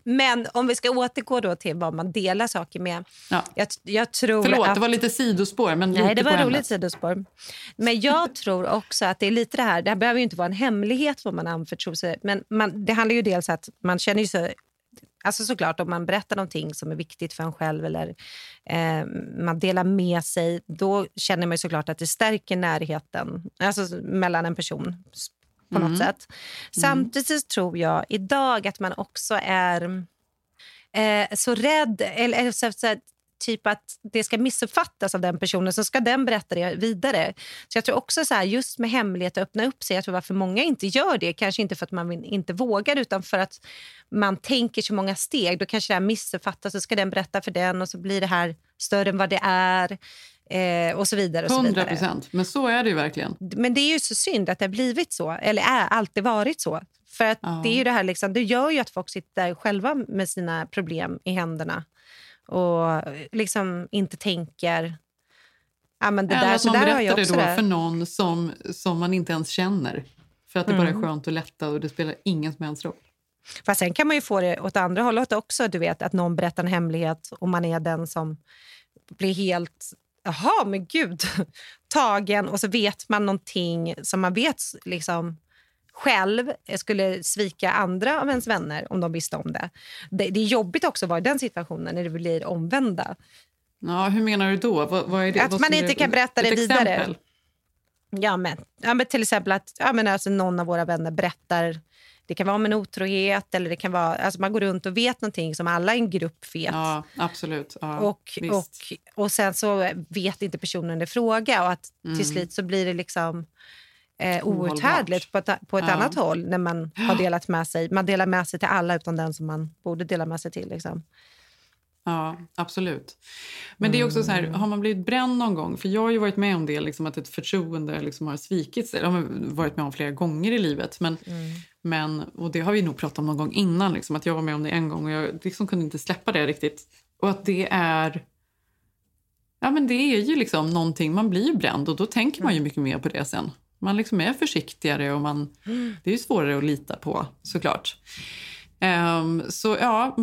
Men om vi ska återgå då till vad man delar saker med. Ja. Jag tror att... det var lite sidospår. Men nej, det var roligt sidospår. Men jag tror också att det är lite det här behöver ju inte vara en hemlighet vad man anförtror sig. Men det handlar ju dels att man känner ju så... Alltså såklart om man berättar någonting som är viktigt för en själv eller man delar med sig, då känner man ju såklart att det stärker närheten alltså mellan en person på något sätt. Samtidigt tror jag idag att man också är så rädd eller så typ att det ska missuppfattas av den personen så ska den berätta det vidare. Så jag tror också så här, just med hemlighet att öppna upp sig, jag tror varför många inte gör det, kanske inte för att man inte vågar utan för att man tänker så många steg, då kanske det här missuppfattas så ska den berätta för den och så blir det här större än vad det är och så vidare och 100%, så vidare. 100%, men så är det ju verkligen. Men det är ju så synd att det har blivit så, eller är alltid varit så. För att det är ju det här liksom, det gör ju att folk sitter själva med sina problem i händerna. Och liksom inte tänker men det där, så man där berättar har jag också det då för någon som man inte ens känner. För att det bara är skönt och lätta och det spelar ingen som helst roll. Fast sen kan man ju få det åt andra hållet också. Du vet att någon berättar en hemlighet och man är den som blir helt... Jaha, men gud, tagen. Och så vet man någonting som man vet liksom... själv skulle svika andra av ens vänner om de visste om det. Det är jobbigt också att vara i den situationen när det blir omvända. Ja, hur menar du då? Vad är det? Att man inte kan berätta det vidare. Ja, men till exempel att alltså någon av våra vänner berättar, det kan vara om en otrohet eller det kan vara, alltså man går runt och vet någonting som alla i en grupp vet. Ja, absolut. Ja, och sen så vet inte personen det fråga och att till slut så blir det liksom outhärdligt på ett annat håll när man har delat med sig. Man delar med sig till alla utan den som man borde dela med sig till. Liksom. Ja, absolut. Men det är också så här, har man blivit bränd någon gång? För jag har ju varit med om det, liksom, att ett förtroende liksom har svikits. Det har man varit med om flera gånger i livet. Men, och det har vi nog pratat om någon gång innan. Liksom, att jag var med om det en gång och jag liksom kunde inte släppa det riktigt. Och att det är... Ja, men det är ju liksom någonting, man blir bränd och då tänker man ju mycket mer på det sen. Man liksom är försiktigare och det är ju svårare att lita på, såklart. Så ja,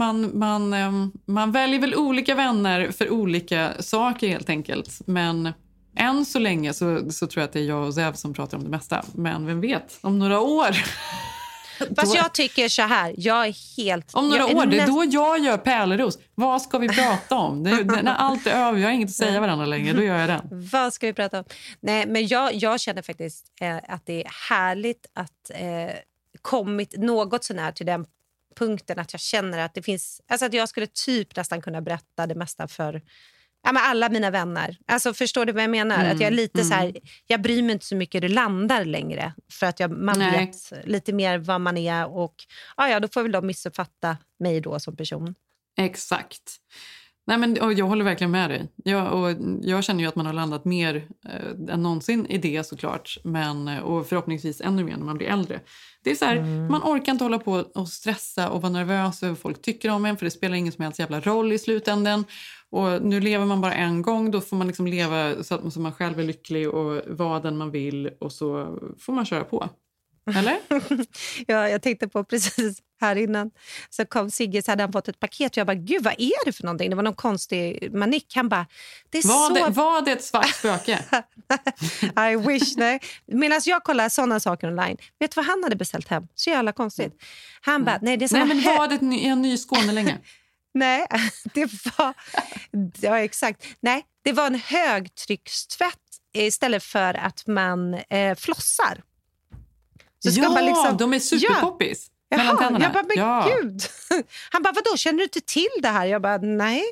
man väljer väl olika vänner för olika saker helt enkelt. Men än så länge så tror jag att det är jag och Zev som pratar om det mesta. Men vem vet, om några år... Fast jag tycker så här, jag är helt... Om några år, det är då jag gör Pärleros. Vad ska vi prata om? När allt är över, jag har inget att säga varandra längre, då gör jag den. Vad ska vi prata om? Nej, men jag känner faktiskt att det är härligt att kommit något sån här till den punkten att jag känner att det finns... Alltså att jag skulle typ nästan kunna berätta det mesta för... Ja, men alla mina vänner. Alltså, förstår du vad jag menar? Att jag är lite så här, jag bryr mig inte så mycket det landar längre. För att man vet lite mer vad man är. Och då får väl de missuppfatta mig då som person. Exakt. Nej, men jag håller verkligen med dig. Jag känner ju att man har landat mer än någonsin i det såklart. Och förhoppningsvis ännu mer när man blir äldre. Det är så här, man orkar inte hålla på och stressa och vara nervös över vad folk tycker om en. För det spelar ingen som helst jävla roll i slutändan. Och nu lever man bara en gång, då får man liksom leva så att man själv är lycklig och vara den man vill och så får man köra på. Eller? Ja, jag tänkte på precis här innan så kom Sigge så hade han fått ett paket och jag bara, gud vad är det för någonting? Det var någon konstig manik. Han bara, det är var det ett svart spöke? I wish, nej. Medan jag kollar sådana saker online, vet du vad han hade beställt hem? Så jävla konstigt. Han bara, nej det är så här. Nej, men var det en ny Skåne länge? Nej, det var en högtryckstvätt istället för att man flossar. Så ska man liksom, de är superpoppis mellan tänderna. Jag bara, gud. Han bara, vadå, känner du inte till det här? Jag bara, nej.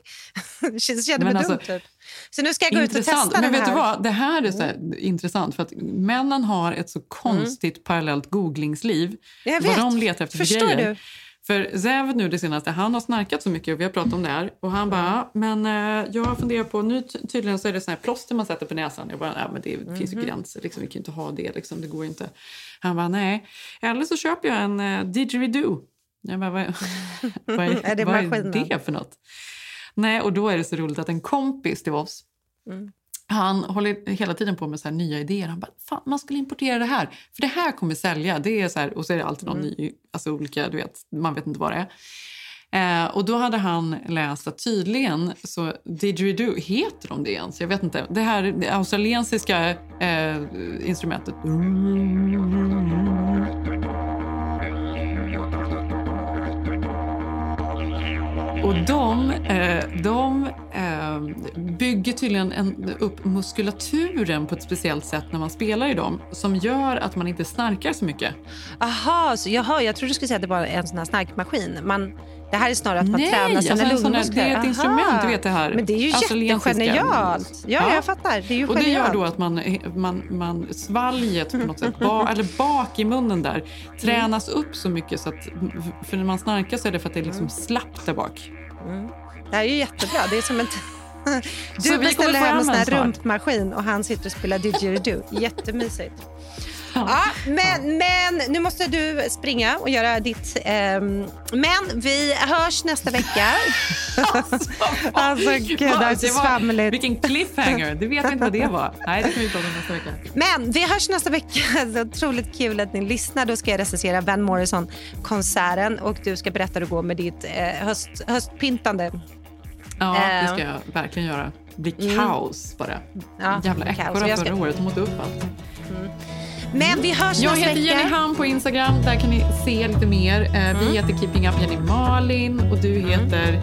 Det känner mig dumt typ. Så nu ska jag gå ut och testa men den här. Men vet du vad, det här är så här intressant för att männen har ett så konstigt parallellt googlingsliv. Jag vet, vad de letar efter förstår grejer. Du? För Zev nu det senaste, han har snarkat så mycket och vi har pratat om det här. Och han bara, men jag funderar på, nu tydligen så är det sån här plåster man sätter på näsan. Jag bara, nej men det finns ju gränser, liksom, vi kan ju inte ha det, liksom, det går ju inte. Han bara, nej. Eller så köper jag en didgeridoo. Jag bara, vad är det för något? Nej, och då är det så roligt att en kompis till oss, han håller hela tiden på med så här nya idéer. Han bara, fan, man skulle importera det här. För det här kommer sälja. Det är så här, och så är det alltid någon ny, alltså olika, du vet, man vet inte vad det är. Och då hade han läst att tydligen, så didgeridoo, heter de det ens? Jag vet inte. Det här det australiensiska instrumentet. Och de bygger tydligen upp muskulaturen på ett speciellt sätt när man spelar i dem, som gör att man inte snarkar så mycket. Aha, så jag tror du skulle säga att det bara är en sån här snarkmaskin. Det här är snarare att man tränar sina lungmuskler. Det är ett instrument, du vet det här. Men det är ju jättegenialt. Ja, jag fattar. Det är ju och genialt. Det gör då att man svalget på något sätt, eller bak i munnen där, tränas upp så mycket. Så att, för när man snarkar så är det för att det är liksom slappt där bak. Mm. Det här är ju jättebra. Det är som en... Du beställer hem en sån här rumpmaskin och han sitter och spelar didgeridoo. Jättemysigt. Ja, men nu måste du springa och göra ditt... men vi hörs nästa vecka. alltså gud, det är så svamligt. Vilken cliffhanger, du vet inte vad det var. Nej, det kan vi inte prata om nästa vecka. Men vi hörs nästa vecka. Det är otroligt kul att ni lyssnar. Då ska jag recensera Van Morrison-konserten och du ska berätta hur det går med ditt höstpyntande. Ja, det ska jag verkligen göra. Det blir kaos bara. Ja, jävla äckor förra året, de åt upp allt. Men vi hörs nästa vecka. Jag heter Jenny Ham på Instagram. Där kan ni se lite mer. Vi heter Keeping Up Jenny Malin. Och du heter...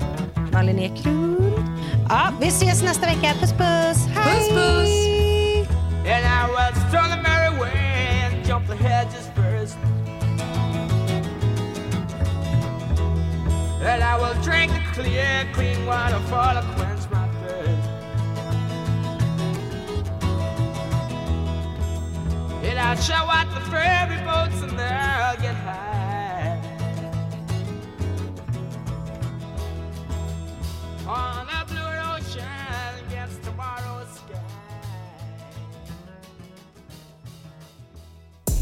Malin Åkerman. Ja, vi ses nästa vecka. Puss, puss. Hej. Puss, puss. And I was strong and merry when jump the hedges first. And I will drink the clear, clean water for the quench my thirst. And I'll show out the ferry boats and they'll get high on a blue ocean against tomorrow's sky.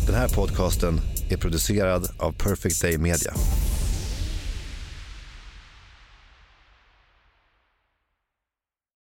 Den här podcasten är producerad av Perfect Day Media.